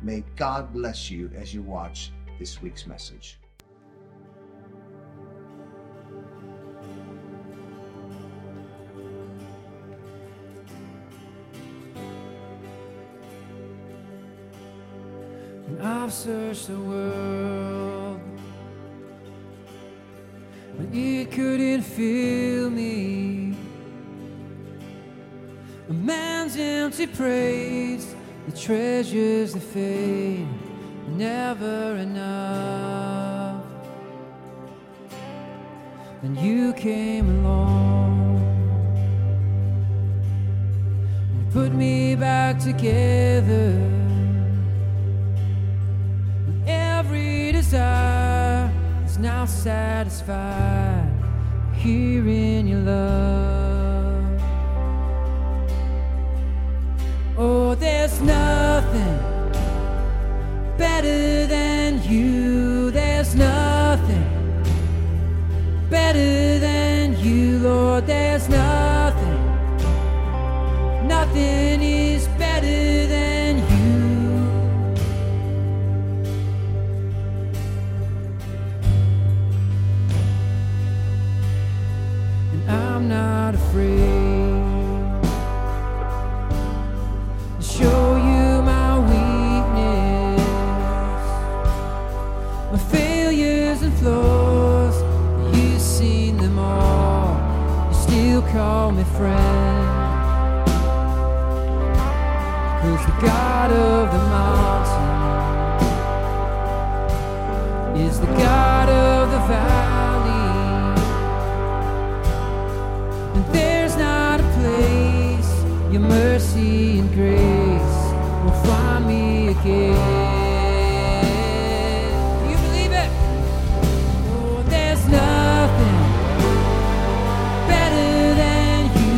may God bless you as you watch this week's message. And I've searched the world, but it couldn't fill me. A man's empty praise, the treasures that fade, never enough. And you came along and put me back together. And every desire is now satisfied here in your love. Oh, there's nothing better than you. There's nothing better than you, Lord. There's nothing, nothing is better than you. And I'm not afraid. Call me friend, 'cause the God of the mountain is the God of the valley, and there's not a place your mercy and grace will find me again. There's nothing better than you.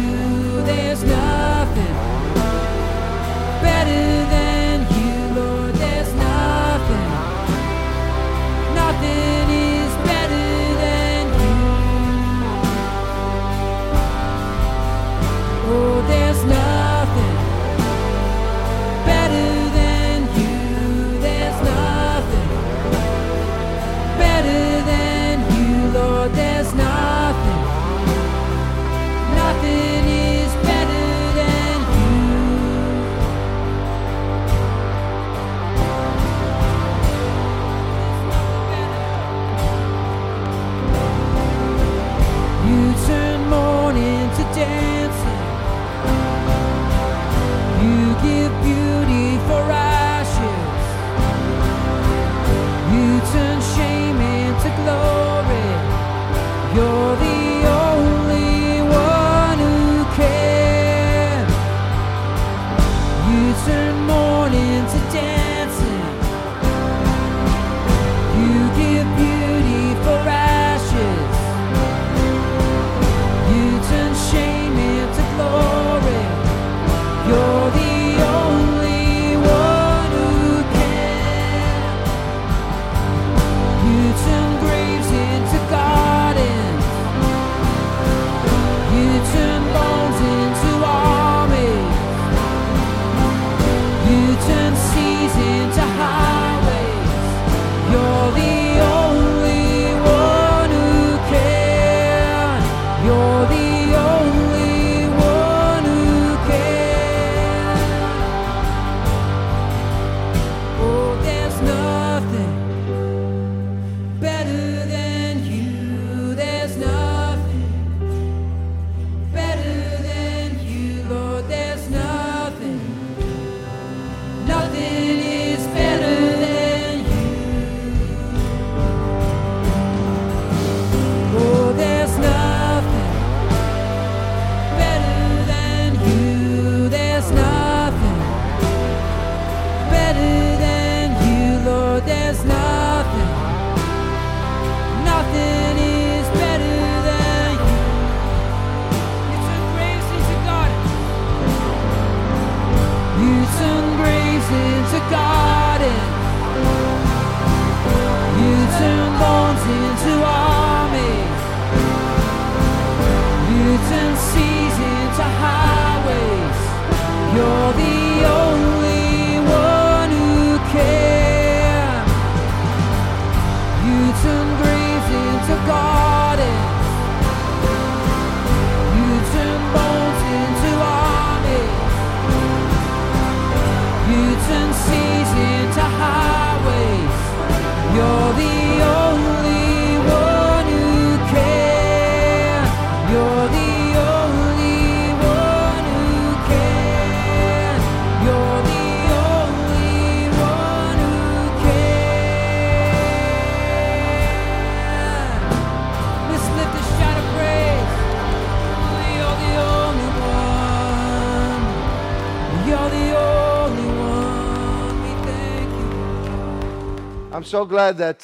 I'm so glad that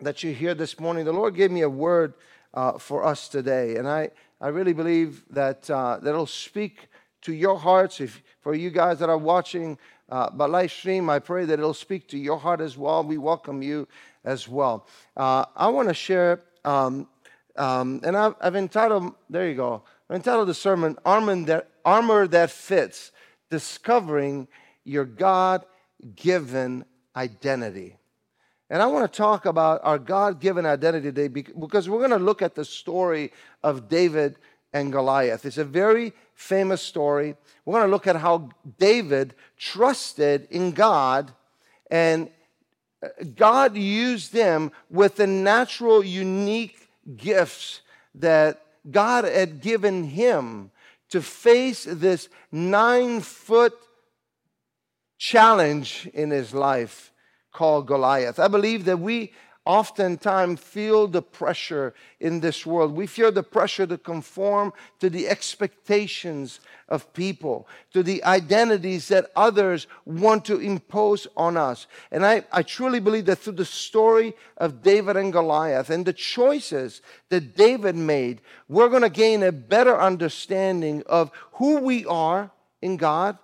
that you're here this morning. The Lord gave me a word for us today, and I really believe that that'll speak to your hearts. If for you guys that are watching by live stream, I pray that it'll speak to your heart as well. We welcome you as well. I want to share, and I've entitled. There you go. I've entitled the sermon "Armor That Fits: Discovering Your God-Given Identity." And I want to talk about our God-given identity today because we're going to look at the story of David and Goliath. It's a very famous story. We're going to look at how David trusted in God, and God used him with the natural, unique gifts that God had given him to face this 9-foot challenge in his life called Goliath. I believe that we oftentimes feel the pressure in this world. We feel the pressure to conform to the expectations of people, to the identities that others want to impose on us. And I truly believe that through the story of David and Goliath and the choices that David made, we're going to gain a better understanding of who we are in God,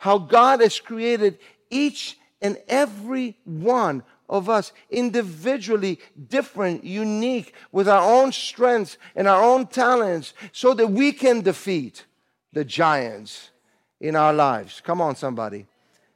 how God has created each and every one of us individually, different, unique, with our own strengths and our own talents, so that we can defeat the giants in our lives. Come on, somebody.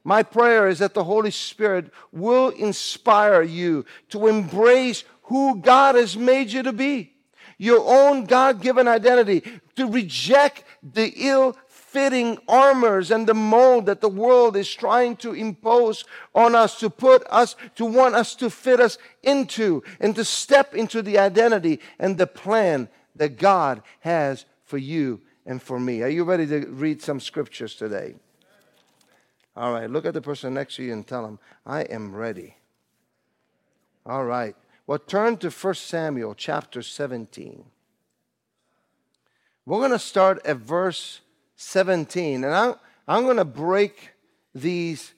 My prayer is that the Holy Spirit will inspire you to embrace who God has made you to be, your own God-given identity, to reject the ill-fitting armors and the mold that the world is trying to impose on us, to put us, to want us to fit us into, and to step into the identity and the plan that God has for you and for me. Are you ready to read some scriptures today? All right, look at the person next to you and tell them, I am ready. All right, well, turn to 1 Samuel chapter 17. We're going to start at verse 17, and I'm going to break these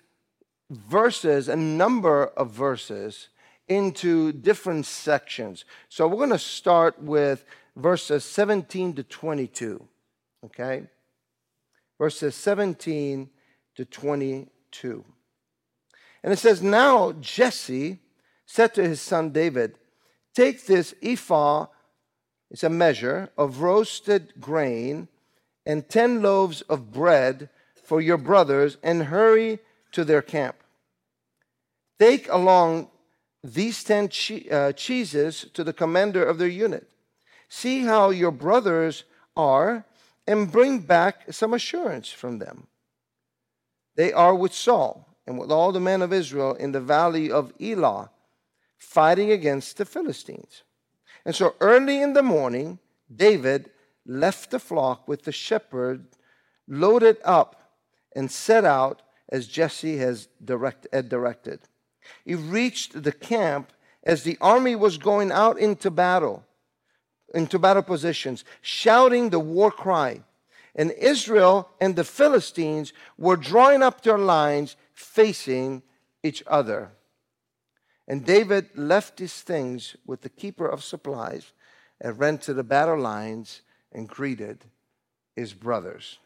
verses, a number of verses, into different sections. So we're going to start with verses 17 to 22, okay? Verses 17 to 22. And it says, Now Jesse said to his son David, Take this ephah, it's a measure, of roasted grain, and 10 loaves of bread for your brothers, and hurry to their camp. Take along these 10 cheeses to the commander of their unit. See how your brothers are, and bring back some assurance from them. They are with Saul and with all the men of Israel in the valley of Elah, fighting against the Philistines. And so early in the morning, David left the flock with the shepherd, loaded up, and set out as Jesse had directed. He reached the camp as the army was going out into battle positions, shouting the war cry. And Israel and the Philistines were drawing up their lines, facing each other. And David left his things with the keeper of supplies and ran to the battle lines and greeted his brothers.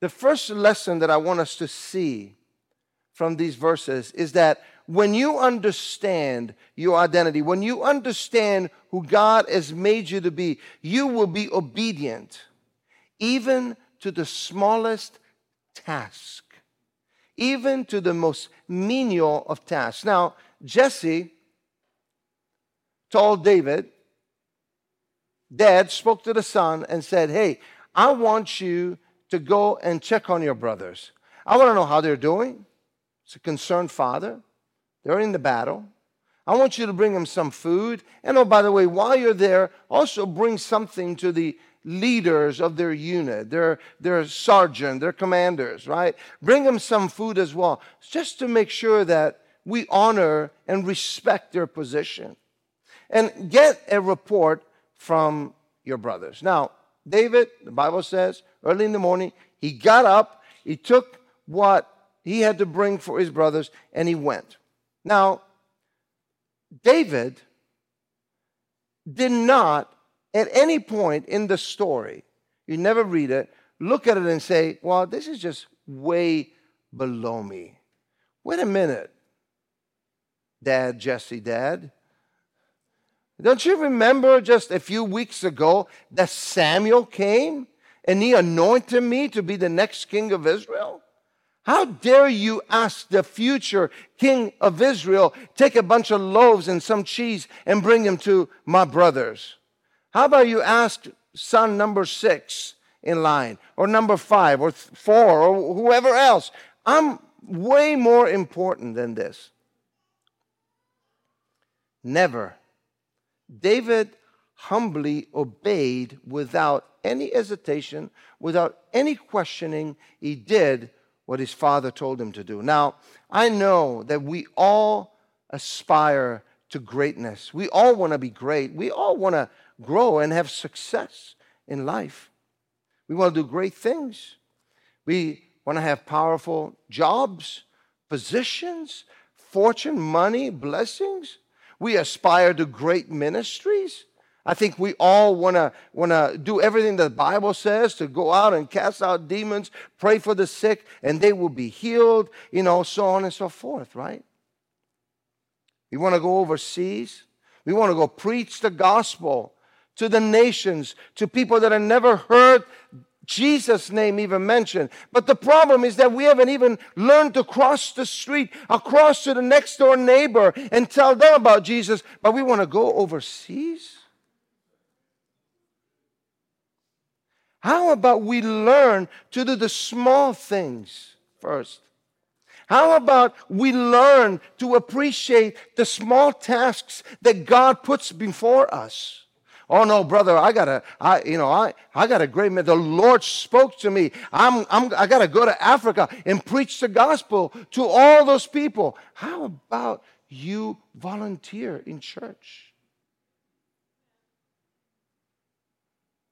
The first lesson that I want us to see from these verses is that when you understand your identity, when you understand who God has made you to be, you will be obedient, even to the smallest task, even to the most menial of tasks. Now, Jesse told David, Dad spoke to the son and said, Hey, I want you to go and check on your brothers. I want to know how they're doing. It's a concerned father. They're in the battle. I want you to bring them some food. And oh, by the way, while you're there, also bring something to the leaders of their unit, their sergeant, their commanders, right? Bring them some food as well, just to make sure that we honor and respect their position. And get a report from your brothers. Now, David, the Bible says, early in the morning, he got up, he took what he had to bring for his brothers, and he went. Now, David did not at any point in the story, you never read it, look at it and say, well, this is just way below me. Wait a minute, Jesse, Dad. Don't you remember just a few weeks ago that Samuel came and he anointed me to be the next king of Israel? How dare you ask the future king of Israel, take a bunch of loaves and some cheese and bring them to my brothers? How about you ask son number 6 in line, or number 5, or 4, or whoever else? I'm way more important than this. Never. David humbly obeyed without any hesitation, without any questioning. He did what his father told him to do. Now, I know that we all aspire to greatness. We all want to be great. We all want to grow and have success in life. We want to do great things. We want to have powerful jobs, positions, fortune, money, blessings. We aspire to great ministries. I think we all want to do everything that the Bible says, to go out and cast out demons, pray for the sick, and they will be healed, you know, so on and so forth, right? We want to go overseas. We want to go preach the gospel to the nations, to people that have never heard Jesus' name even mentioned. But the problem is that we haven't even learned to cross the street, across to the next door neighbor and tell them about Jesus, but we want to go overseas? How about we learn to do the small things first? How about we learn to appreciate the small tasks that God puts before us? Oh no, brother! I got a great man. The Lord spoke to me. I gotta go to Africa and preach the gospel to all those people. How about you volunteer in church?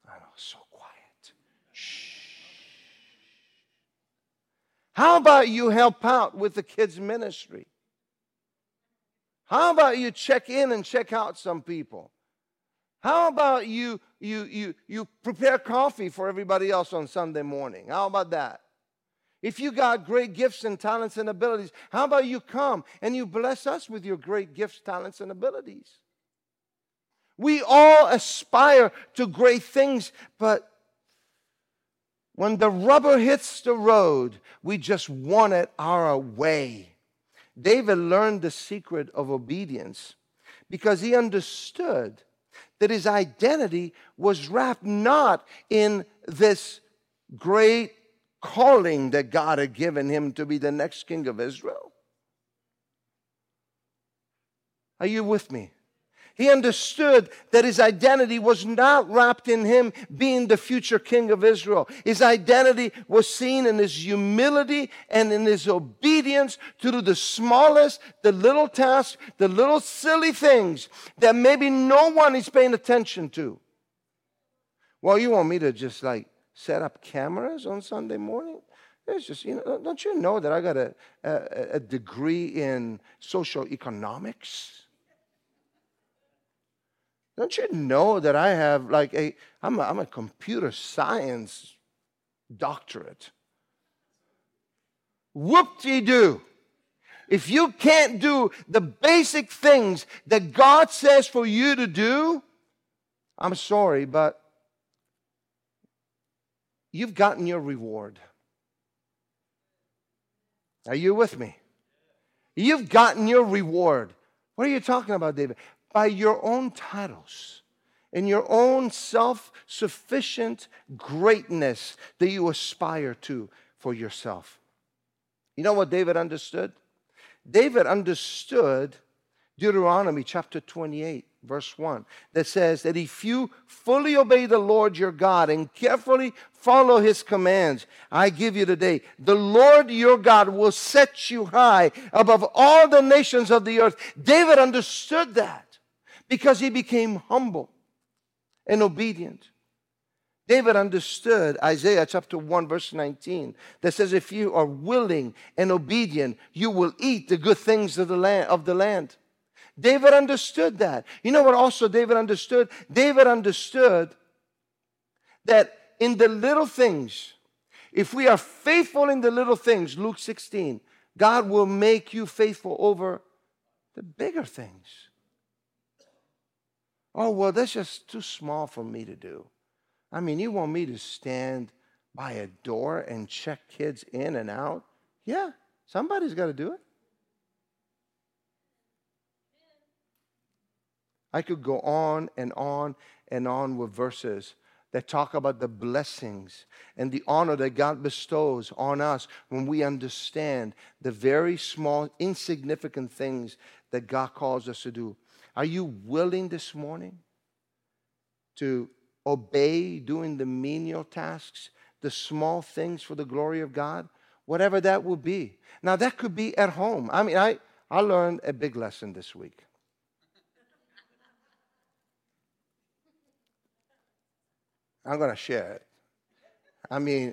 I know, so quiet. Shh. How about you help out with the kids' ministry? How about you check in and check out some people? How about you prepare coffee for everybody else on Sunday morning? How about that? If you got great gifts and talents and abilities, how about you come and you bless us with your great gifts, talents, and abilities? We all aspire to great things, but when the rubber hits the road, we just want it our way. David learned the secret of obedience because he understood that his identity was wrapped not in this great calling that God had given him to be the next king of Israel. Are you with me? He understood that his identity was not wrapped in him being the future king of Israel. His identity was seen in his humility and in his obedience to do the smallest, the little tasks, the little silly things that maybe no one is paying attention to. Well, you want me to just like set up cameras on Sunday morning? It's just, you know, don't you know that I got a degree in social economics? Don't you know that I have like I'm a computer science doctorate? Whoop-de-doo. If you can't do the basic things that God says for you to do, I'm sorry, but you've gotten your reward. Are you with me? You've gotten your reward. What are you talking about, David? By your own titles and your own self-sufficient greatness that you aspire to for yourself. You know what David understood? David understood Deuteronomy chapter 28, verse 1, that says that if you fully obey the Lord your God and carefully follow his commands, I give you today, the Lord your God will set you high above all the nations of the earth. David understood that because he became humble and obedient. David understood Isaiah chapter 1, verse 19, that says, if you are willing and obedient, you will eat the good things of the land. David understood that. You know what also David understood? David understood that in the little things, if we are faithful in the little things, Luke 16, God will make you faithful over the bigger things. Oh, well, that's just too small for me to do. I mean, you want me to stand by a door and check kids in and out? Yeah, somebody's got to do it. I could go on and on and on with verses that talk about the blessings and the honor that God bestows on us when we understand the very small, insignificant things that God calls us to do. Are you willing this morning to obey doing the menial tasks, the small things for the glory of God, whatever that will be? Now, that could be at home. I mean, I learned a big lesson this week. I'm going to share it. I mean,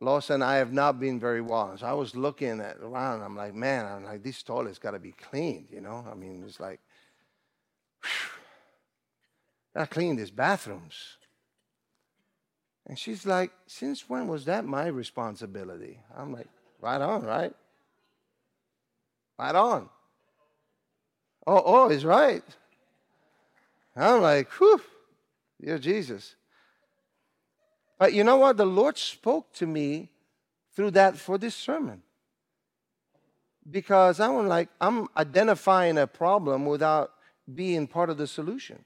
Lois and I have not been very well. So I was looking around. I'm like, this toilet's got to be cleaned, you know? I mean, it's like, I clean these bathrooms. And she's like, since when was that my responsibility? I'm like, right on, right? Right on. Oh, he's right. I'm like, whew, dear Jesus. But you know what? The Lord spoke to me through that for this sermon. Because I'm identifying a problem without being part of the solution.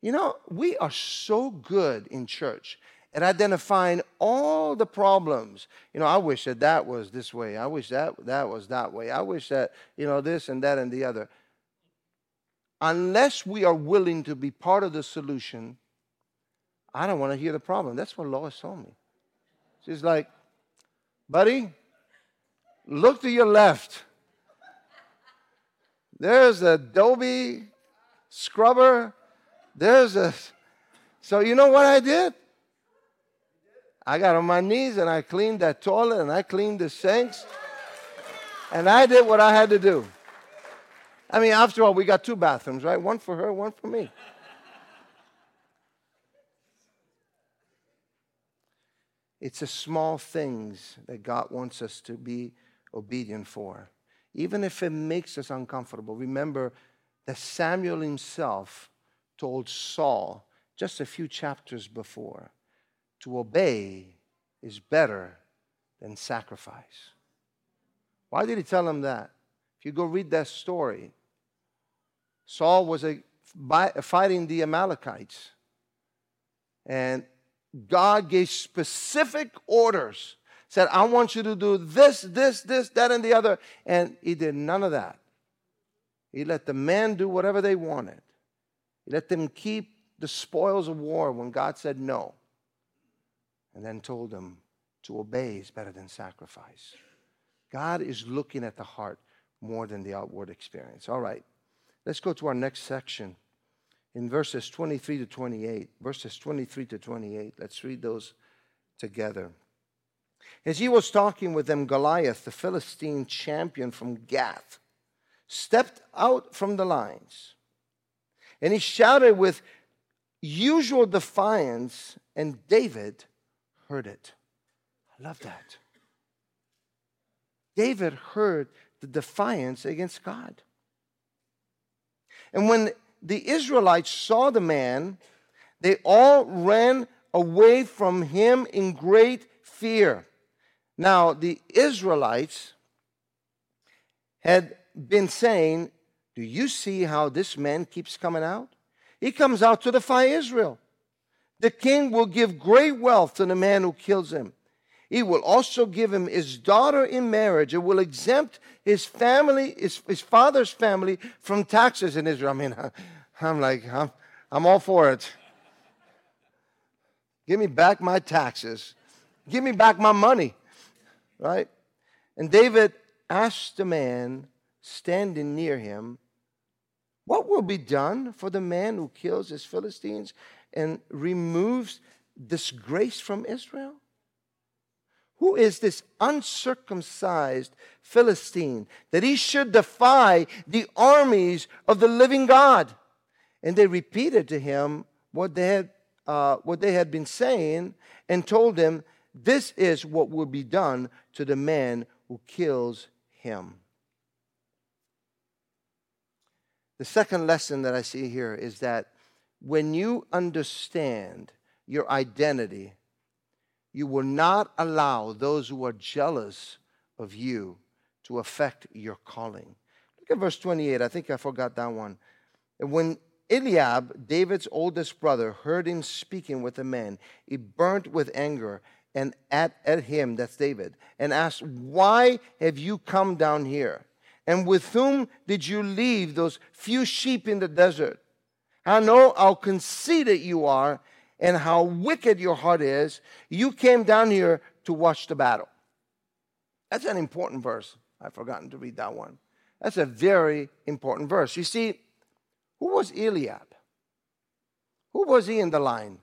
You know, we are so good in church at identifying all the problems. You know, I wish that was this way. I wish that was that way. I wish that, you know, this and that and the other. Unless we are willing to be part of the solution, I don't want to hear the problem. That's what Lois told me. She's like, buddy, look to your left. There's a Dolby scrubber. So you know what I did? I got on my knees and I cleaned that toilet and I cleaned the sinks. And I did what I had to do. I mean, after all, we got two bathrooms, right? One for her, one for me. It's the small things that God wants us to be obedient for. Even if it makes us uncomfortable. Remember that Samuel himself told Saul just a few chapters before, to obey is better than sacrifice. Why did he tell him that? If you go read that story, Saul was fighting the Amalekites. And God gave specific orders, said, I want you to do this, that, and the other. And he did none of that. He let the men do whatever they wanted. He let them keep the spoils of war when God said no. And then told them to obey is better than sacrifice. God is looking at the heart more than the outward experience. All right, let's go to our next section. In verses 23 to 28, let's read those together. As he was talking with them, Goliath, the Philistine champion from Gath, stepped out from the lines, and he shouted with usual defiance, and David heard it. I love that. David heard the defiance against God. And when the Israelites saw the man, they all ran away from him in great fear. Now, the Israelites had been saying, do you see how this man keeps coming out? He comes out to defy Israel. The king will give great wealth to the man who kills him. He will also give him his daughter in marriage and will exempt his family, his father's family, from taxes in Israel. I mean, I'm all for it. Give me back my taxes. Give me back my money, right? And David asked the man standing near him, What will be done for the man who kills his Philistines and removes disgrace from Israel? Who is this uncircumcised Philistine that he should defy the armies of the living God? And they repeated to him what they had been saying and told him, this is what will be done to the man who kills him. The second lesson that I see here is that when you understand your identity, you will not allow those who are jealous of you to affect your calling. Look at verse 28. I think I forgot that one. When Eliab, David's oldest brother, heard him speaking with a man, he burnt with anger and at him, that's David, and asked, why have you come down here? And with whom did you leave those few sheep in the desert? I know how conceited you are and how wicked your heart is. You came down here to watch the battle. That's an important verse. I've forgotten to read that one. That's a very important verse. You see, who was Eliab? Who was he in the line?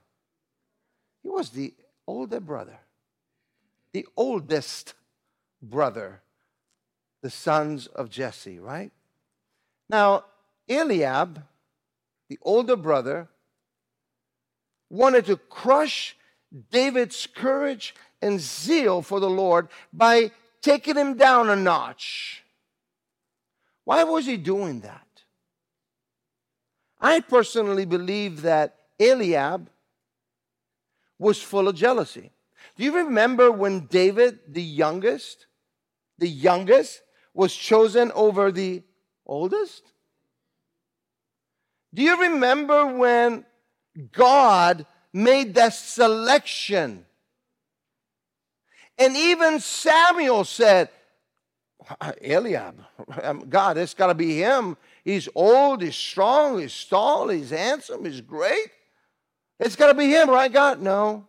He was the older brother, the oldest brother, the sons of Jesse, right? Now, Eliab, the older brother, wanted to crush David's courage and zeal for the Lord by taking him down a notch. Why was he doing that? I personally believe that Eliab was full of jealousy. Do you remember when David, the youngest, was chosen over the oldest? Do you remember when God made that selection? And even Samuel said, Eliab, God, it's got to be him. He's old, he's strong, he's tall, he's handsome, he's great. It's got to be him, right, God? No.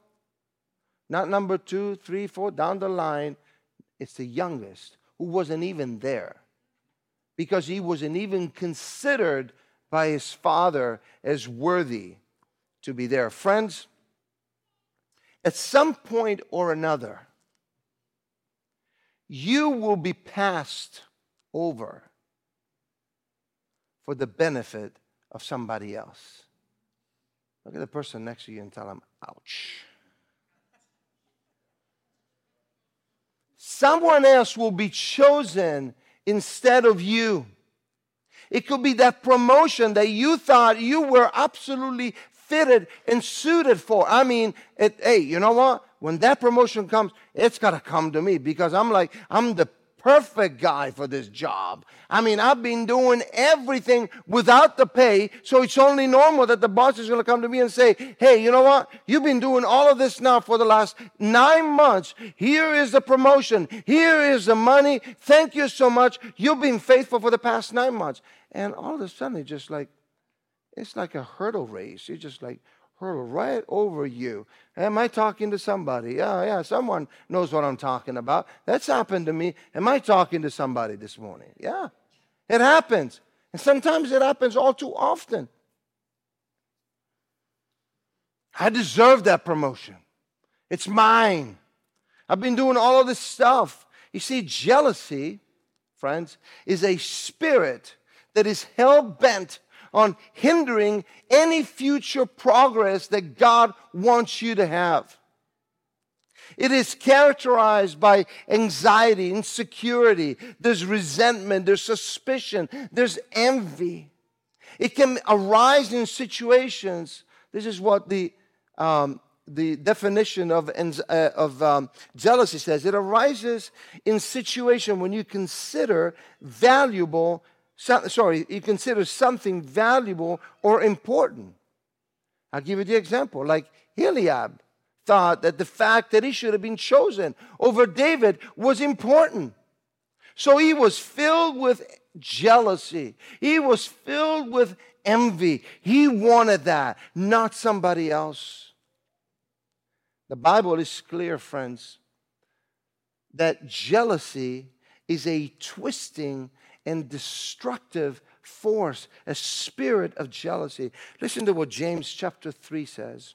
Not number 2, 3, 4, down the line. It's the youngest who wasn't even there because he wasn't even considered by his father as worthy to be there. Friends, at some point or another, you will be passed over for the benefit of somebody else. Look at the person next to you and tell them, ouch. Someone else will be chosen instead of you. It could be that promotion that you thought you were absolutely fitted and suited for. I mean, hey, you know what? When that promotion comes, it's got to come to me because I'm the perfect guy for this job. I mean, I've been doing everything without the pay, so it's only normal that the boss is going to come to me and say, hey, you know what? You've been doing all of this now for the last 9 months. Here is the promotion. Here is the money. Thank you so much. You've been faithful for the past 9 months. And all of a sudden, it's just like, it's like a hurdle race. You're just like, hurl right over you. Am I talking to somebody? Oh, yeah, someone knows what I'm talking about. That's happened to me. Am I talking to somebody this morning? Yeah, it happens. And sometimes it happens all too often. I deserve that promotion. It's mine. I've been doing all of this stuff. You see, jealousy, friends, is a spirit that is hell-bent on hindering any future progress that God wants you to have. It is characterized by anxiety, insecurity. There's resentment, there's suspicion, there's envy. It can arise in situations. This is what the definition of jealousy says. It arises in situations when you consider you consider something valuable or important. I'll give you the example. Like Eliab thought that the fact that he should have been chosen over David was important. So he was filled with jealousy. He was filled with envy. He wanted that, not somebody else. The Bible is clear, friends, that jealousy is a twisting and destructive force, a spirit of jealousy. Listen to what James chapter 3 says.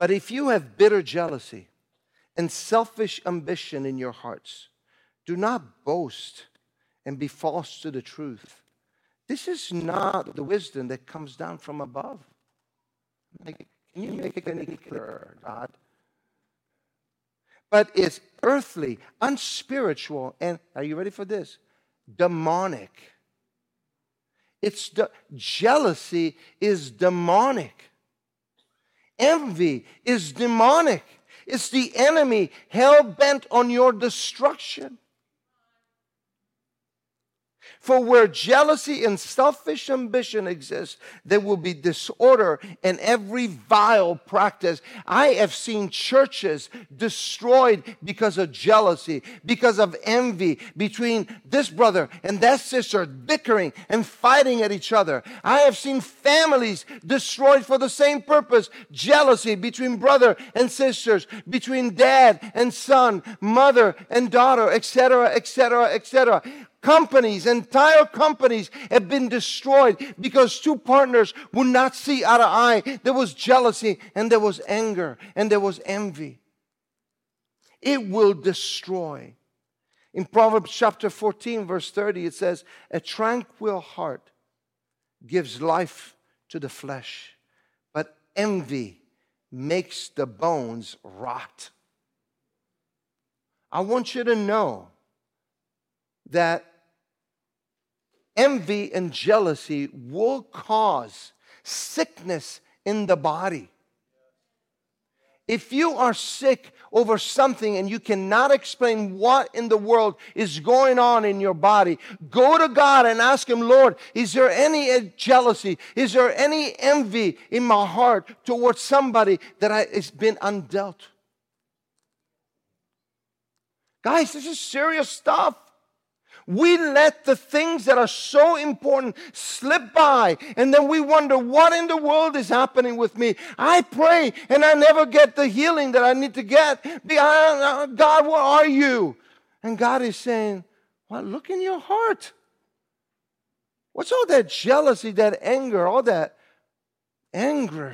But if you have bitter jealousy and selfish ambition in your hearts, do not boast and be false to the truth. This is not the wisdom that comes down from above. Like, can you make it any clearer, God? But it's earthly, unspiritual, and are you ready for this? Demonic. It's jealousy is demonic. Envy is demonic. It's the enemy hell-bent on your destruction. For where jealousy and selfish ambition exist, there will be disorder and every vile practice. I have seen churches destroyed because of jealousy, because of envy, between this brother and that sister bickering and fighting at each other. I have seen families destroyed for the same purpose, jealousy between brother and sisters, between dad and son, mother and daughter, etc., etc., etc. Companies, entire companies have been destroyed because two partners would not see eye to eye. There was jealousy and there was anger and there was envy. It will destroy. In Proverbs chapter 14, verse 30, it says, a tranquil heart gives life to the flesh, but envy makes the bones rot. I want you to know that envy and jealousy will cause sickness in the body. If you are sick over something and you cannot explain what in the world is going on in your body, go to God and ask Him, Lord, is there any jealousy? Is there any envy in my heart towards somebody that has been undealt? Guys, this is serious stuff. We let the things that are so important slip by, and then we wonder, what in the world is happening with me? I pray, and I never get the healing that I need to get. God, where are you? And God is saying, well, look in your heart. What's all that jealousy, that anger, all that anger,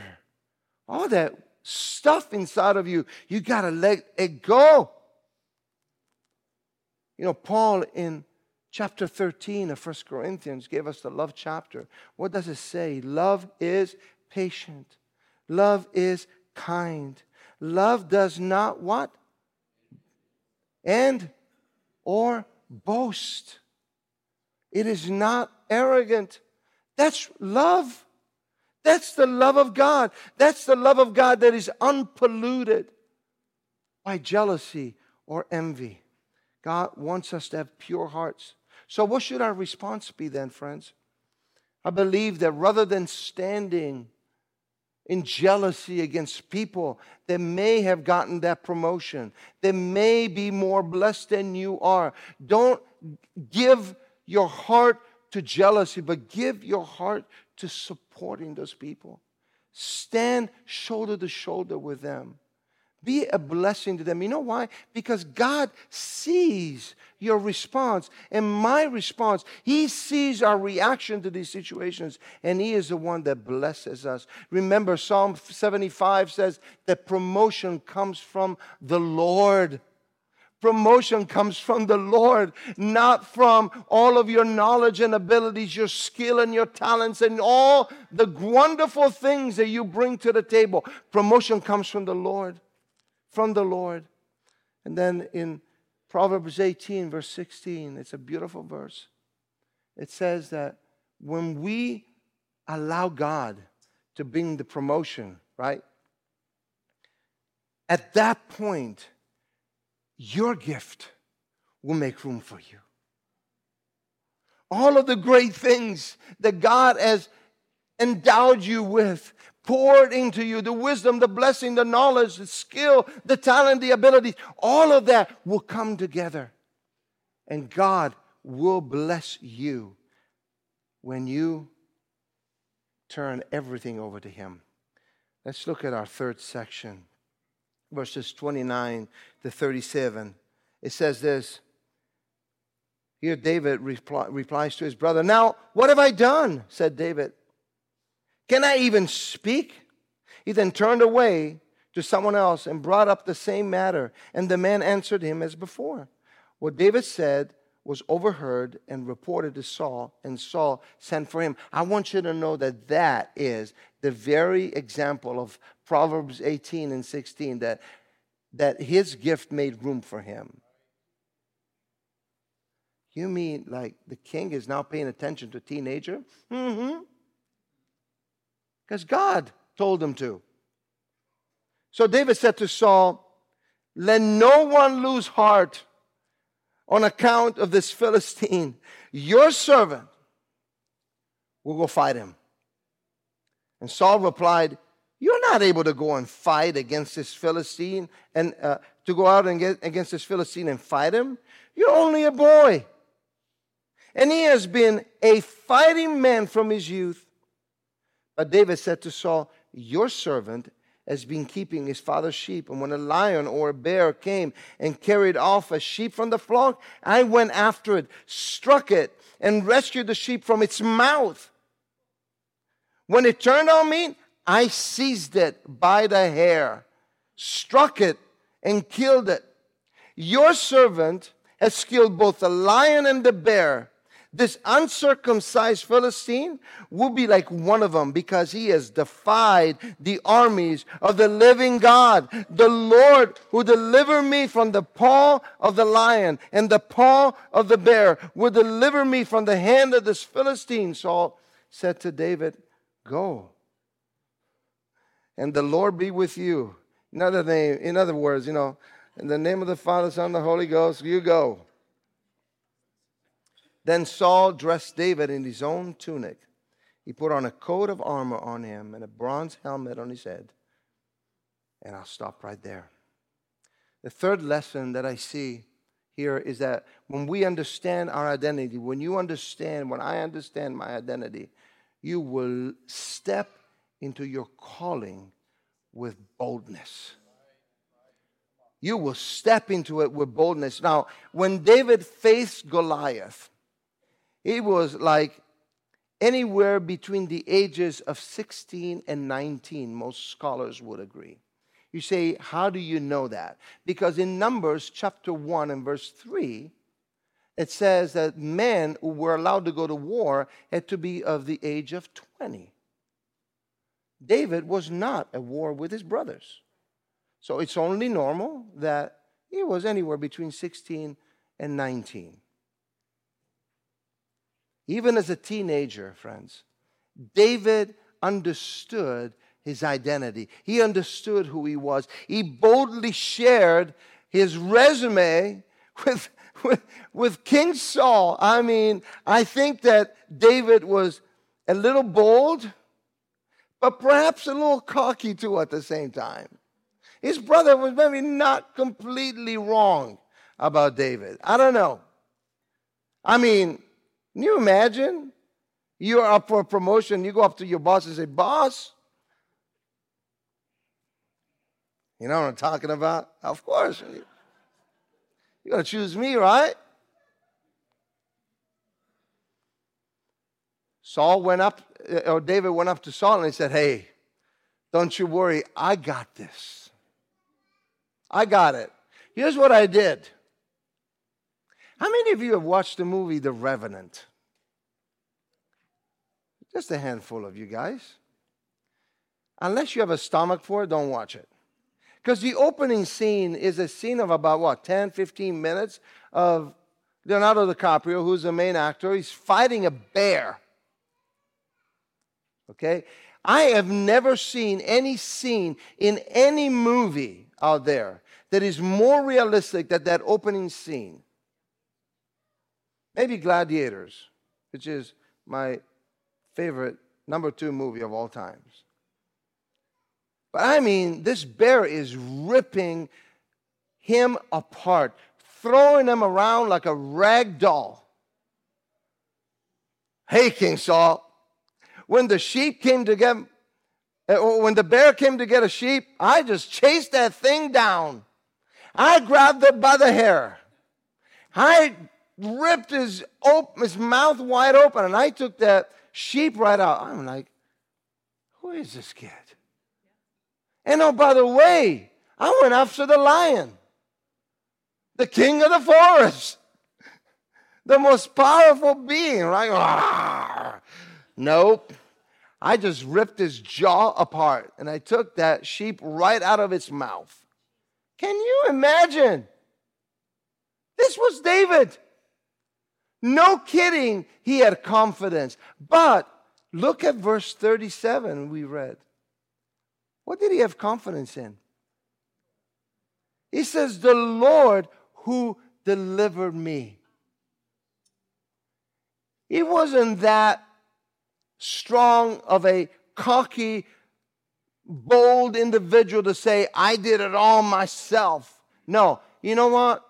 all that stuff inside of you? You got to let it go. You know, Paul in chapter 13 of 1 Corinthians gave us the love chapter. What does it say? Love is patient. Love is kind. Love does not what? And or boast. It is not arrogant. That's love. That's the love of God. That's the love of God that is unpolluted by jealousy or envy. God wants us to have pure hearts. So what should our response be then, friends? I believe that rather than standing in jealousy against people that may have gotten that promotion, that may be more blessed than you are, don't give your heart to jealousy, but give your heart to supporting those people. Stand shoulder to shoulder with them. Be a blessing to them. You know why? Because God sees your response and my response. He sees our reaction to these situations, and He is the one that blesses us. Remember, Psalm 75 says that promotion comes from the Lord. Promotion comes from the Lord, not from all of your knowledge and abilities, your skill and your talents and all the wonderful things that you bring to the table. Promotion comes from the Lord. From the Lord. And then in Proverbs 18, verse 16, it's a beautiful verse. It says that when we allow God to bring the promotion, right? At that point, your gift will make room for you. All of the great things that God has endowed you with, poured into you, the wisdom, the blessing, the knowledge, the skill, the talent, the ability, all of that will come together. And God will bless you when you turn everything over to Him. Let's look at our third section, verses 29 to 37. It says this, Here David replies to his brother, "Now, what have I done?" said David. "Can I even speak?" He then turned away to someone else and brought up the same matter, and the man answered him as before. What David said was overheard and reported to Saul, and Saul sent for him. I want you to know that that is the very example of Proverbs 18 and 16, that his gift made room for him. You mean like the king is now paying attention to a teenager? Because God told him to. So David said to Saul, "Let no one lose heart on account of this Philistine. Your servant will go fight him." And Saul replied, "You're not able to go and fight against this Philistine and to go out and get against this Philistine and fight him. You're only a boy, and he has been a fighting man from his youth." But David said to Saul, "Your servant has been keeping his father's sheep, and when a lion or a bear came and carried off a sheep from the flock, I went after it, struck it, and rescued the sheep from its mouth. When it turned on me, I seized it by the hair, struck it, and killed it. Your servant has killed both the lion and the bear. This uncircumcised Philistine will be like one of them, because he has defied the armies of the living God. The Lord who delivered me from the paw of the lion and the paw of the bear will deliver me from the hand of this Philistine." Saul said to David, "Go, and the Lord be with you." In other words, in the name of the Father, Son, and the Holy Ghost, you go. Then Saul dressed David in his own tunic. He put on a coat of armor on him and a bronze helmet on his head. And I'll stop right there. The third lesson that I see here is that when we understand our identity, when I understand my identity, you will step into your calling with boldness. You will step into it with boldness. Now, when David faced Goliath, he was like anywhere between the ages of 16 and 19, most scholars would agree. You say, how do you know that? Because in Numbers chapter 1 and verse 3, it says that men who were allowed to go to war had to be of the age of 20. David was not at war with his brothers. So it's only normal that he was anywhere between 16 and 19. Even as a teenager, friends, David understood his identity. He understood who he was. He boldly shared his resume with King Saul. I mean, I think that David was a little bold, but perhaps a little cocky too at the same time. His brother was maybe not completely wrong about David. I don't know. I mean, can you imagine? You're up for a promotion. You go up to your boss and say, "Boss, you know what I'm talking about? Of course. You're going to choose me, right?" David went up to Saul and he said, "Hey, don't you worry. I got this. I got it. Here's what I did." How many of you have watched the movie The Revenant? Just a handful of you guys. Unless you have a stomach for it, don't watch it. Because the opening scene is a scene of about, 10, 15 minutes of Leonardo DiCaprio, who's the main actor. He's fighting a bear. Okay? I have never seen any scene in any movie out there that is more realistic than that opening scene. Maybe Gladiators, which is my favorite number 2 movie of all times. But I mean, this bear is ripping him apart, throwing him around like a rag doll. "Hey, King Saul, when the bear came to get a sheep, I just chased that thing down. I grabbed it by the hair. I ripped his mouth wide open, and I took that sheep right out. I'm like, who is this kid? And oh, by the way, I went after the lion, the king of the forest, the most powerful being, right? Arr! Nope. I just ripped his jaw apart, and I took that sheep right out of its mouth. Can you imagine? This was David. No kidding, he had confidence. But look at verse 37 we read. What did he have confidence in? He says, the Lord who delivered me. He wasn't that strong of a cocky, bold individual to say, I did it all myself. No, you know what?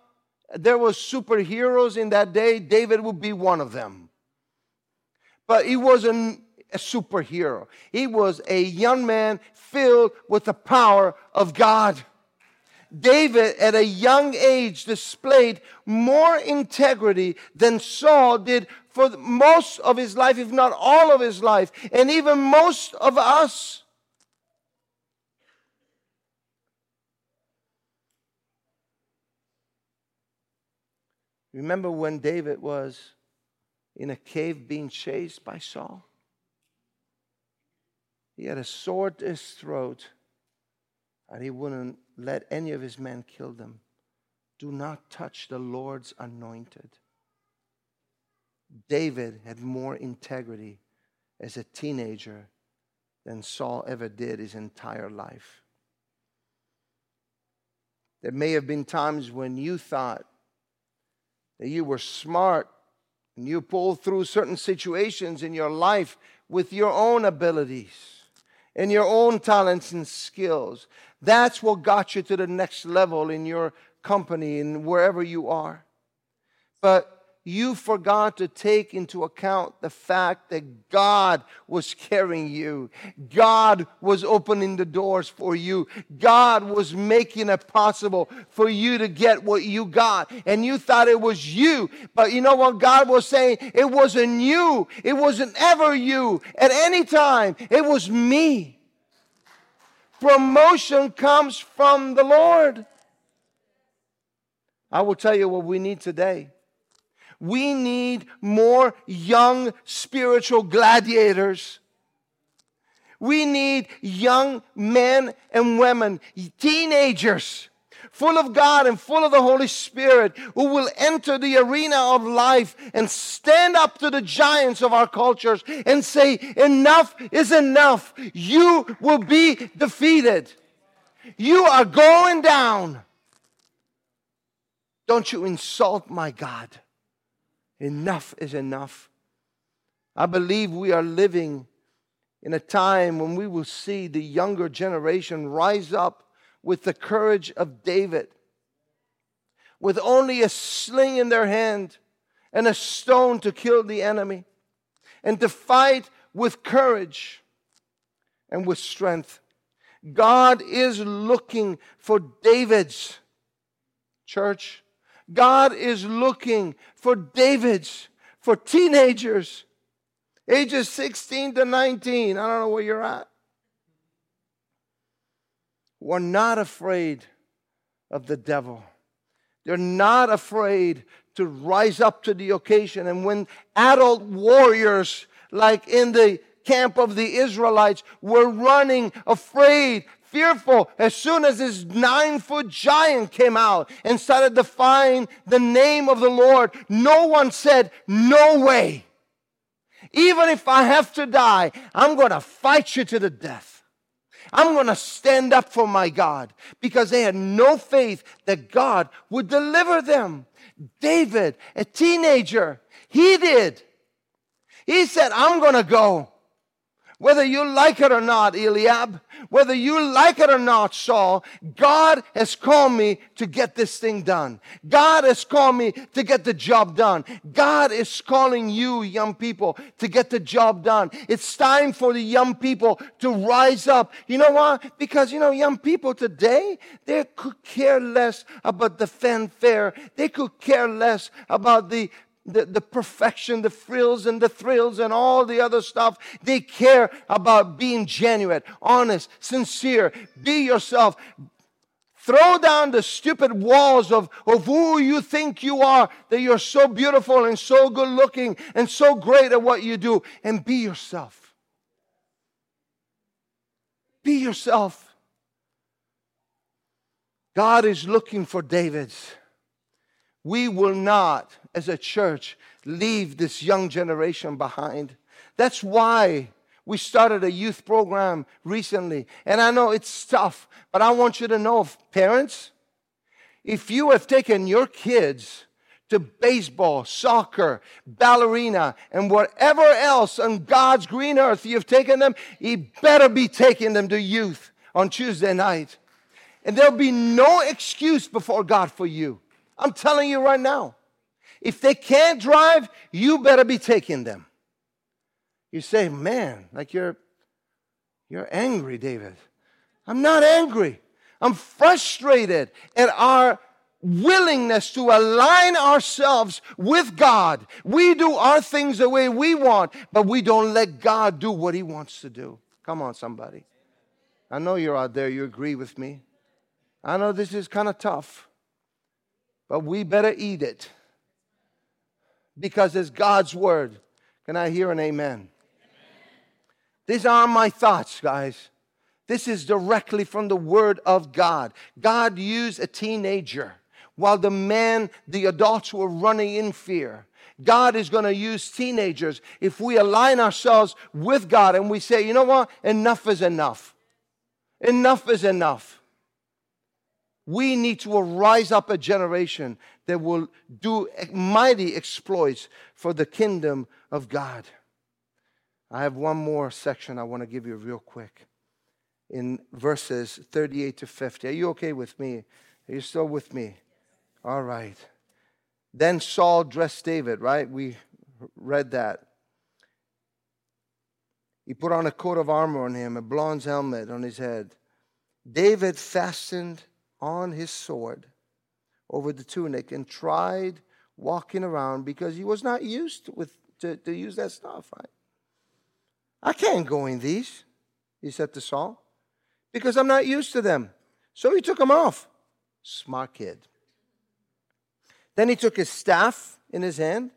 There were superheroes in that day. David would be one of them. But he wasn't a superhero. He was a young man filled with the power of God. David, at a young age, displayed more integrity than Saul did for most of his life, if not all of his life, and even most of us. Remember when David was in a cave being chased by Saul? He had a sword to his throat, and he wouldn't let any of his men kill them. Do not touch the Lord's anointed. David had more integrity as a teenager than Saul ever did his entire life. There may have been times when you thought that you were smart and you pulled through certain situations in your life with your own abilities and your own talents and skills. That's what got you to the next level in your company and wherever you are. But you forgot to take into account the fact that God was carrying you. God was opening the doors for you. God was making it possible for you to get what you got. And you thought it was you. But you know what God was saying? It wasn't you. It wasn't ever you at any time. It was me. Promotion comes from the Lord. I will tell you what we need today. We need more young spiritual gladiators. We need young men and women, teenagers, full of God and full of the Holy Spirit, who will enter the arena of life and stand up to the giants of our cultures and say, enough is enough. You will be defeated. You are going down. Don't you insult my God. Enough is enough. I believe we are living in a time when we will see the younger generation rise up with the courage of David, with only a sling in their hand and a stone to kill the enemy, and to fight with courage and with strength. God is looking for David's church. God is looking for Davids, for teenagers, ages 16 to 19. I don't know where you're at. Who are not afraid of the devil. They're not afraid to rise up to the occasion. And when adult warriors, like in the camp of the Israelites, were running afraid, fearful, as soon as this 9-foot giant came out and started defying the name of the Lord, no one said, no way. Even if I have to die, I'm going to fight you to the death. I'm going to stand up for my God, because they had no faith that God would deliver them. David, a teenager, he did. He said, I'm going to go. Whether you like it or not, Eliab, whether you like it or not, Saul, God has called me to get this thing done. God has called me to get the job done. God is calling you, young people, to get the job done. It's time for the young people to rise up. You know why? Because, young people today, they could care less about the fanfare. They could care less about the perfection, the frills and the thrills and all the other stuff. They care about being genuine, honest, sincere. Be yourself. Throw down the stupid walls of who you think you are, that you're so beautiful and so good looking and so great at what you do, and be yourself. Be yourself. God is looking for Davids. We will not, as a church, leave this young generation behind. That's why we started a youth program recently. And I know it's tough, but I want you to know, parents, if you have taken your kids to baseball, soccer, ballerina, and whatever else on God's green earth you've taken them, you better be taking them to youth on Tuesday night. And there'll be no excuse before God for you. I'm telling you right now. If they can't drive, you better be taking them. You say, man, like you're angry, David. I'm not angry. I'm frustrated at our willingness to align ourselves with God. We do our things the way we want, but we don't let God do what He wants to do. Come on, somebody. I know you're out there. You agree with me. I know this is kind of tough, but we better eat it. Because it's God's word. Can I hear an amen? Amen? These aren't my thoughts, guys. This is directly from the word of God. God used a teenager while the adults were running in fear. God is going to use teenagers if we align ourselves with God and we say, you know what? Enough is enough. Enough is enough. We need to rise up a generation that will do mighty exploits for the kingdom of God. I have one more section I want to give you real quick in verses 38 to 50. Are you okay with me? Are you still with me? All right. Then Saul dressed David, right? We read that. He put on a coat of armor on him, a bronze helmet on his head. David fastened on his sword over the tunic and tried walking around because he was not used to use that stuff, right? I can't go in these, he said to Saul, because I'm not used to them. So he took them off. Smart kid. Then he took his staff in his hand.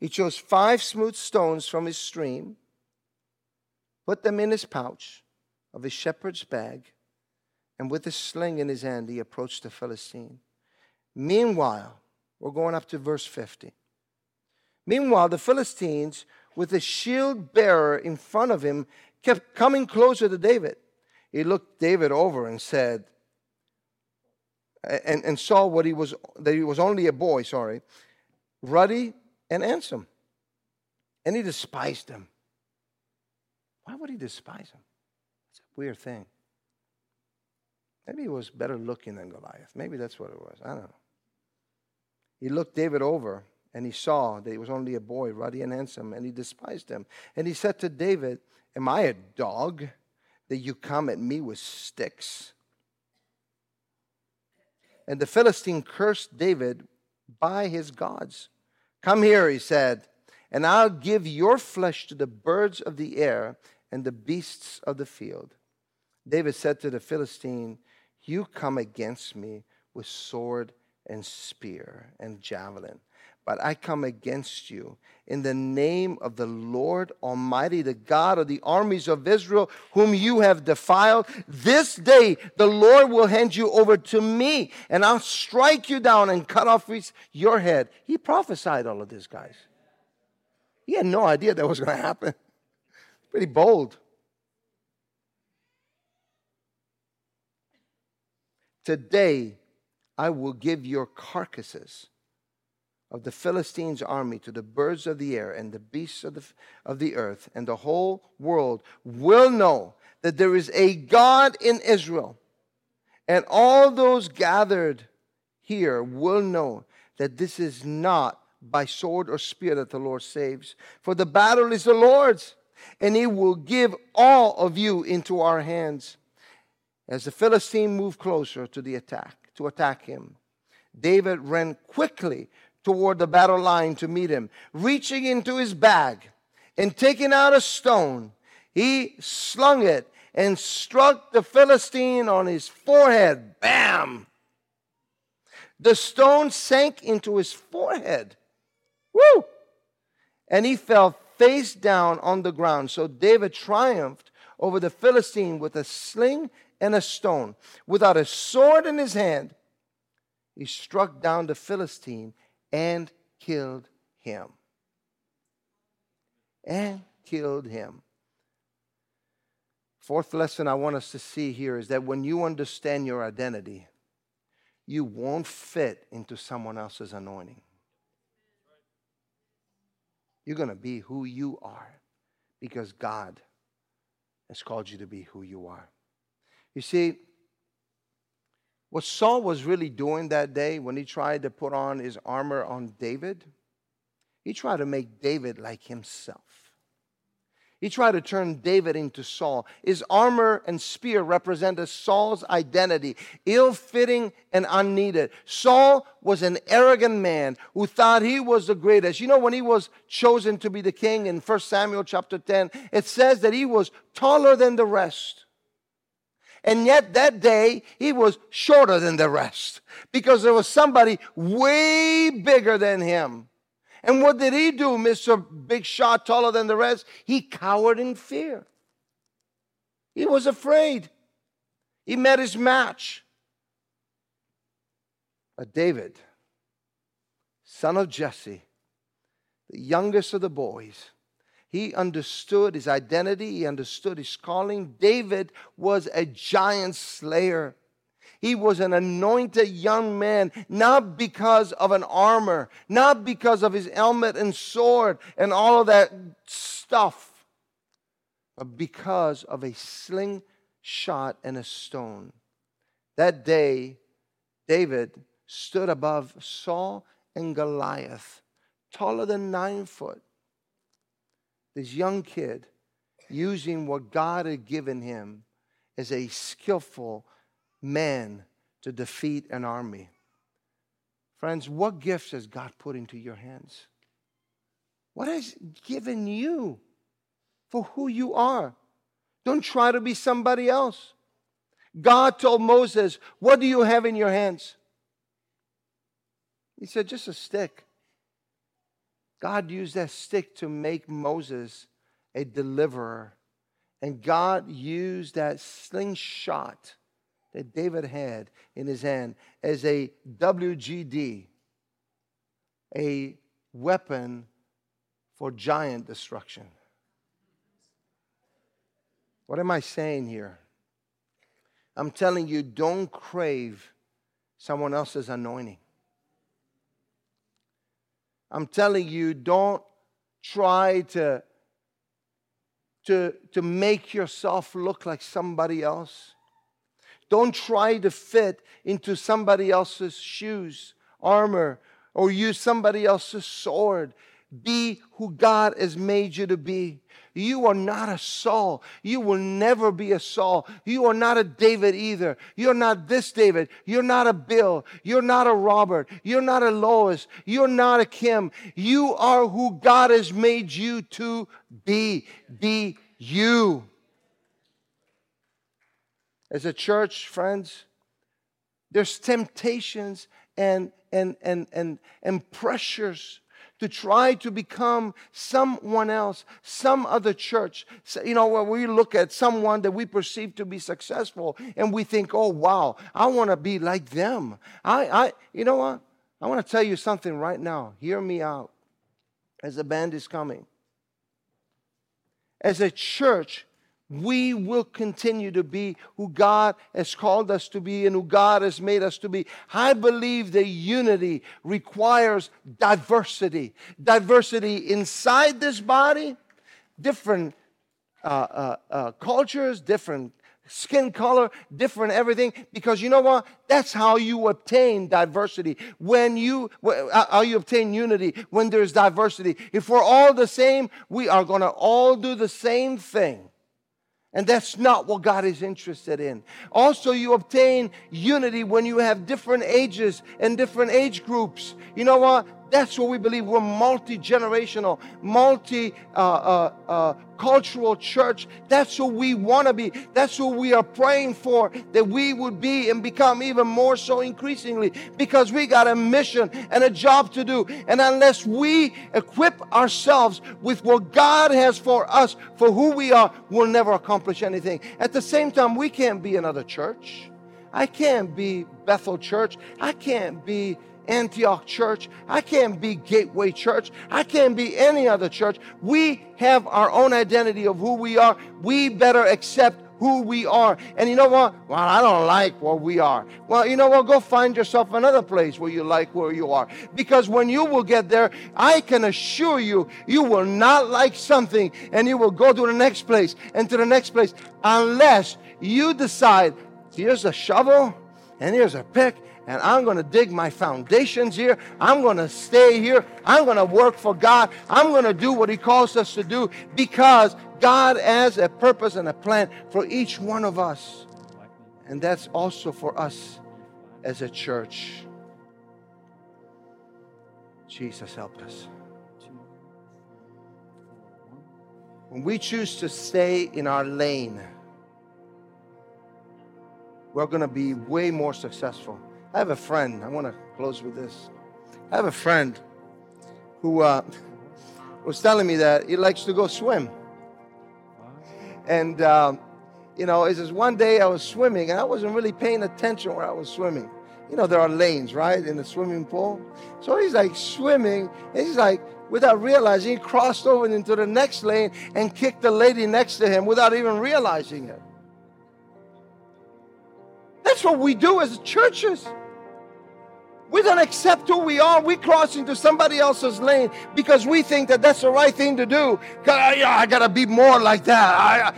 He chose 5 smooth stones from his stream, put them in his pouch of his shepherd's bag, and with a sling in his hand, he approached the Philistine. Meanwhile, we're going up to verse 50. Meanwhile, the Philistines, with a shield bearer in front of him, kept coming closer to David. He looked David over and said, and saw that he was only a boy, ruddy and handsome. And he despised him. Why would he despise him? It's a weird thing. Maybe he was better looking than Goliath. Maybe that's what it was. I don't know. He looked David over, and he saw that he was only a boy, ruddy and handsome, and he despised him. And he said to David, am I a dog that you come at me with sticks? And the Philistine cursed David by his gods. Come here, he said, and I'll give your flesh to the birds of the air and the beasts of the field. David said to the Philistine, you come against me with sword and spear and javelin, but I come against you in the name of the Lord Almighty, the God of the armies of Israel, whom you have defiled. This day the Lord will hand you over to me, and I'll strike you down and cut off your head. He prophesied all of this, guys. He had no idea that was going to happen. Pretty bold. Today, I will give your carcasses of the Philistines' army to the birds of the air and the beasts of the earth, and the whole world will know that there is a God in Israel. And all those gathered here will know that this is not by sword or spear that the Lord saves, for the battle is the Lord's, and He will give all of you into our hands." As the Philistine moved closer to attack him, David ran quickly toward the battle line to meet him. Reaching into his bag and taking out a stone, he slung it and struck the Philistine on his forehead. Bam! The stone sank into his forehead. Woo! And he fell face down on the ground. So David triumphed over the Philistine with a sling and a stone. Without a sword in his hand, he struck down the Philistine and killed him. Fourth lesson I want us to see here is that when you understand your identity, you won't fit into someone else's anointing. You're going to be who you are because God has called you to be who you are. You see, what Saul was really doing that day when he tried to put on his armor on David, he tried to make David like himself. He tried to turn David into Saul. His armor and spear represented Saul's identity, ill-fitting and unneeded. Saul was an arrogant man who thought he was the greatest. You know, when he was chosen to be the king in 1 Samuel chapter 10, it says that he was taller than the rest. And yet that day, he was shorter than the rest because there was somebody way bigger than him. And what did he do, Mr. Big Shot, taller than the rest? He cowered in fear. He was afraid. He met his match. But David, son of Jesse, the youngest of the boys, he understood his identity. He understood his calling. David was a giant slayer. He was an anointed young man, not because of an armor, not because of his helmet and sword and all of that stuff, but because of a slingshot and a stone. That day, David stood above Saul and Goliath, taller than 9 foot. This young kid using what God had given him as a skillful man to defeat an army. Friends, what gifts has God put into your hands? What has given you for who you are? Don't try to be somebody else. God told Moses, "What do you have in your hands?" He said, "Just a stick." God used that stick to make Moses a deliverer. And God used that slingshot that David had in his hand as a WGD, a weapon for giant destruction. What am I saying here? I'm telling you, don't crave someone else's anointing. I'm telling you, don't try to make yourself look like somebody else. Don't try to fit into somebody else's shoes, armor, or use somebody else's sword. Be who God has made you to be. You are not a Saul. You will never be a Saul. You are not a David either. You're not this David. You're not a Bill. You're not a Robert. You're not a Lois. You're not a Kim. You are who God has made you to be. Be you. As a church, friends, there's temptations and pressures to try to become someone else, some other church. So, you know, when we look at someone that we perceive to be successful and we think, oh, wow, I want to be like them. You know what? I want to tell you something right now. Hear me out as the band is coming. As a church, we will continue to be who God has called us to be and who God has made us to be. I believe that unity requires diversity. Diversity inside this body, different cultures, different skin color, different everything. Because you know what? That's how you obtain diversity. How you obtain unity when there's diversity. If we're all the same, we are going to all do the same thing. And that's not what God is interested in. Also, you obtain unity when you have different ages and different age groups. You know what? That's what we believe. We're multi-generational, multi-cultural church. That's who we want to be. That's who we are praying for, that we would be and become even more so increasingly, because we got a mission and a job to do. And unless we equip ourselves with what God has for us, for who we are, we'll never accomplish anything. At the same time, we can't be another church. I can't be Bethel Church. I can't be Antioch Church. I can't be Gateway Church. I can't be any other church. We have our own identity of who we are. We better accept who we are. And you know what? Well, I don't like what we are. Well, you know what? Go find yourself another place where you like where you are. Because when you will get there, I can assure you, you will not like something and you will go to the next place and to the next place, unless you decide, here's a shovel and here's a pick, and I'm going to dig my foundations here. I'm going to stay here. I'm going to work for God. I'm going to do what He calls us to do, because God has a purpose and a plan for each one of us. And that's also for us as a church. Jesus, help us. When we choose to stay in our lane, we're going to be way more successful. I have a friend, I want to close with this. I have a friend who was telling me that he likes to go swim. And, he says, one day I was swimming and I wasn't really paying attention where I was swimming. You know, there are lanes, right, in the swimming pool. So he's like swimming, and he's like, without realizing, he crossed over into the next lane and kicked the lady next to him without even realizing it. That's what we do as churches. We don't accept who we are. We cross into somebody else's lane because we think that that's the right thing to do. I got to be more like that.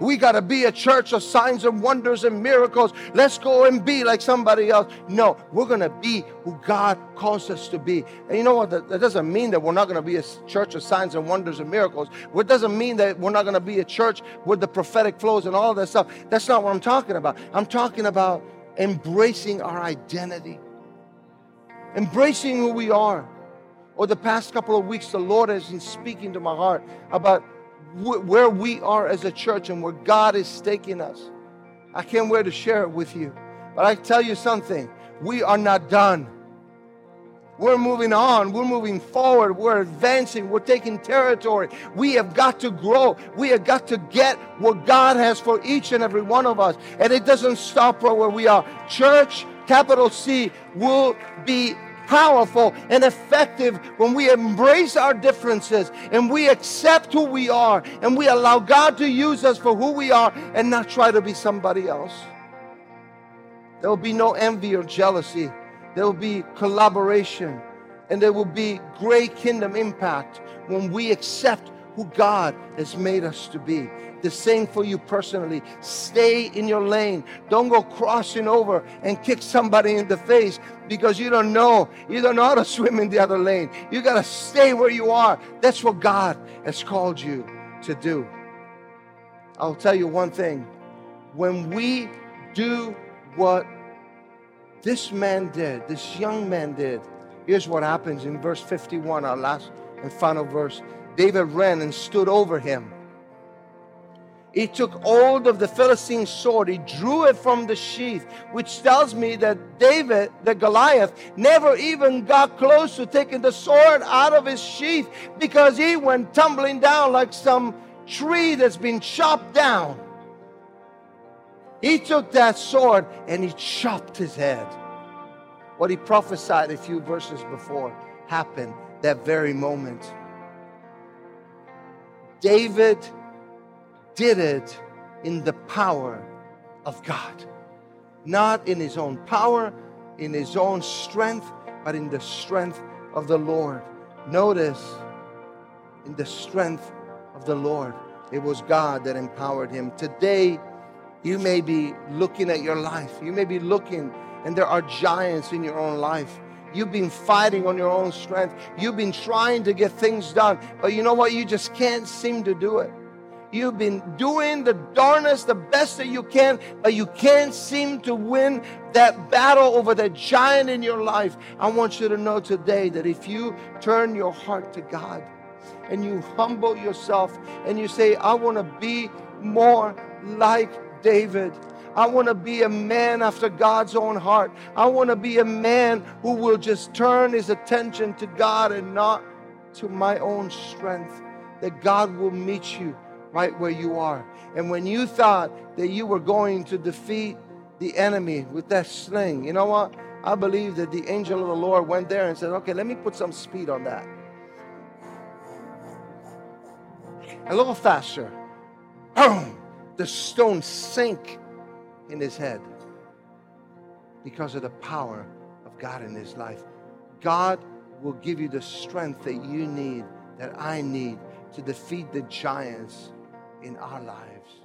We got to be a church of signs and wonders and miracles. Let's go and be like somebody else. No, we're going to be who God calls us to be. And you know what? That doesn't mean that we're not going to be a church of signs and wonders and miracles. It doesn't mean that we're not going to be a church with the prophetic flows and all that stuff. That's not what I'm talking about. I'm talking about embracing our identity. Embracing who we are. Or the past couple of weeks, the Lord has been speaking to my heart about where we are as a church and where God is taking us. I can't wait to share it with you. But I tell you something, we are not done. We're moving on. We're moving forward. We're advancing. We're taking territory. We have got to grow. We have got to get what God has for each and every one of us. And it doesn't stop right where we are. Church, capital C, will be powerful and effective when we embrace our differences and we accept who we are and we allow God to use us for who we are and not try to be somebody else. There will be no envy or jealousy. There will be collaboration, and there will be great kingdom impact when we accept who God has made us to be. The same for you personally. Stay in your lane. Don't go crossing over and kick somebody in the face because you don't know. You don't know how to swim in the other lane. You got to stay where you are. That's what God has called you to do. I'll tell you one thing. When we do what this man did, this young man did, here's what happens in verse 51, our last and final verse. David ran and stood over him. He took hold of the Philistine sword. He drew it from the sheath, which tells me that David, the Goliath, never even got close to taking the sword out of his sheath, because he went tumbling down like some tree that's been chopped down. He took that sword and he chopped his head. What he prophesied a few verses before happened that very moment. David did it in the power of God. Not in his own power, in his own strength, but in the strength of the Lord. Notice, in the strength of the Lord. It was God that empowered him. Today, you may be looking at your life. You may be looking, and there are giants in your own life. You've been fighting on your own strength. You've been trying to get things done. But you know what? You just can't seem to do it. You've been doing the darnest, the best that you can, but you can't seem to win that battle over that giant in your life. I want you to know today that if you turn your heart to God and you humble yourself and you say, I want to be more like David. I want to be a man after God's own heart. I want to be a man who will just turn his attention to God and not to my own strength. That God will meet you right where you are. And when you thought that you were going to defeat the enemy with that sling, you know what? I believe that the angel of the Lord went there and said, okay, let me put some speed on that. A little faster. Boom! The stone sank in his head because of the power of God in his life. God will give you the strength that you need, that I need, to defeat the giants in our lives.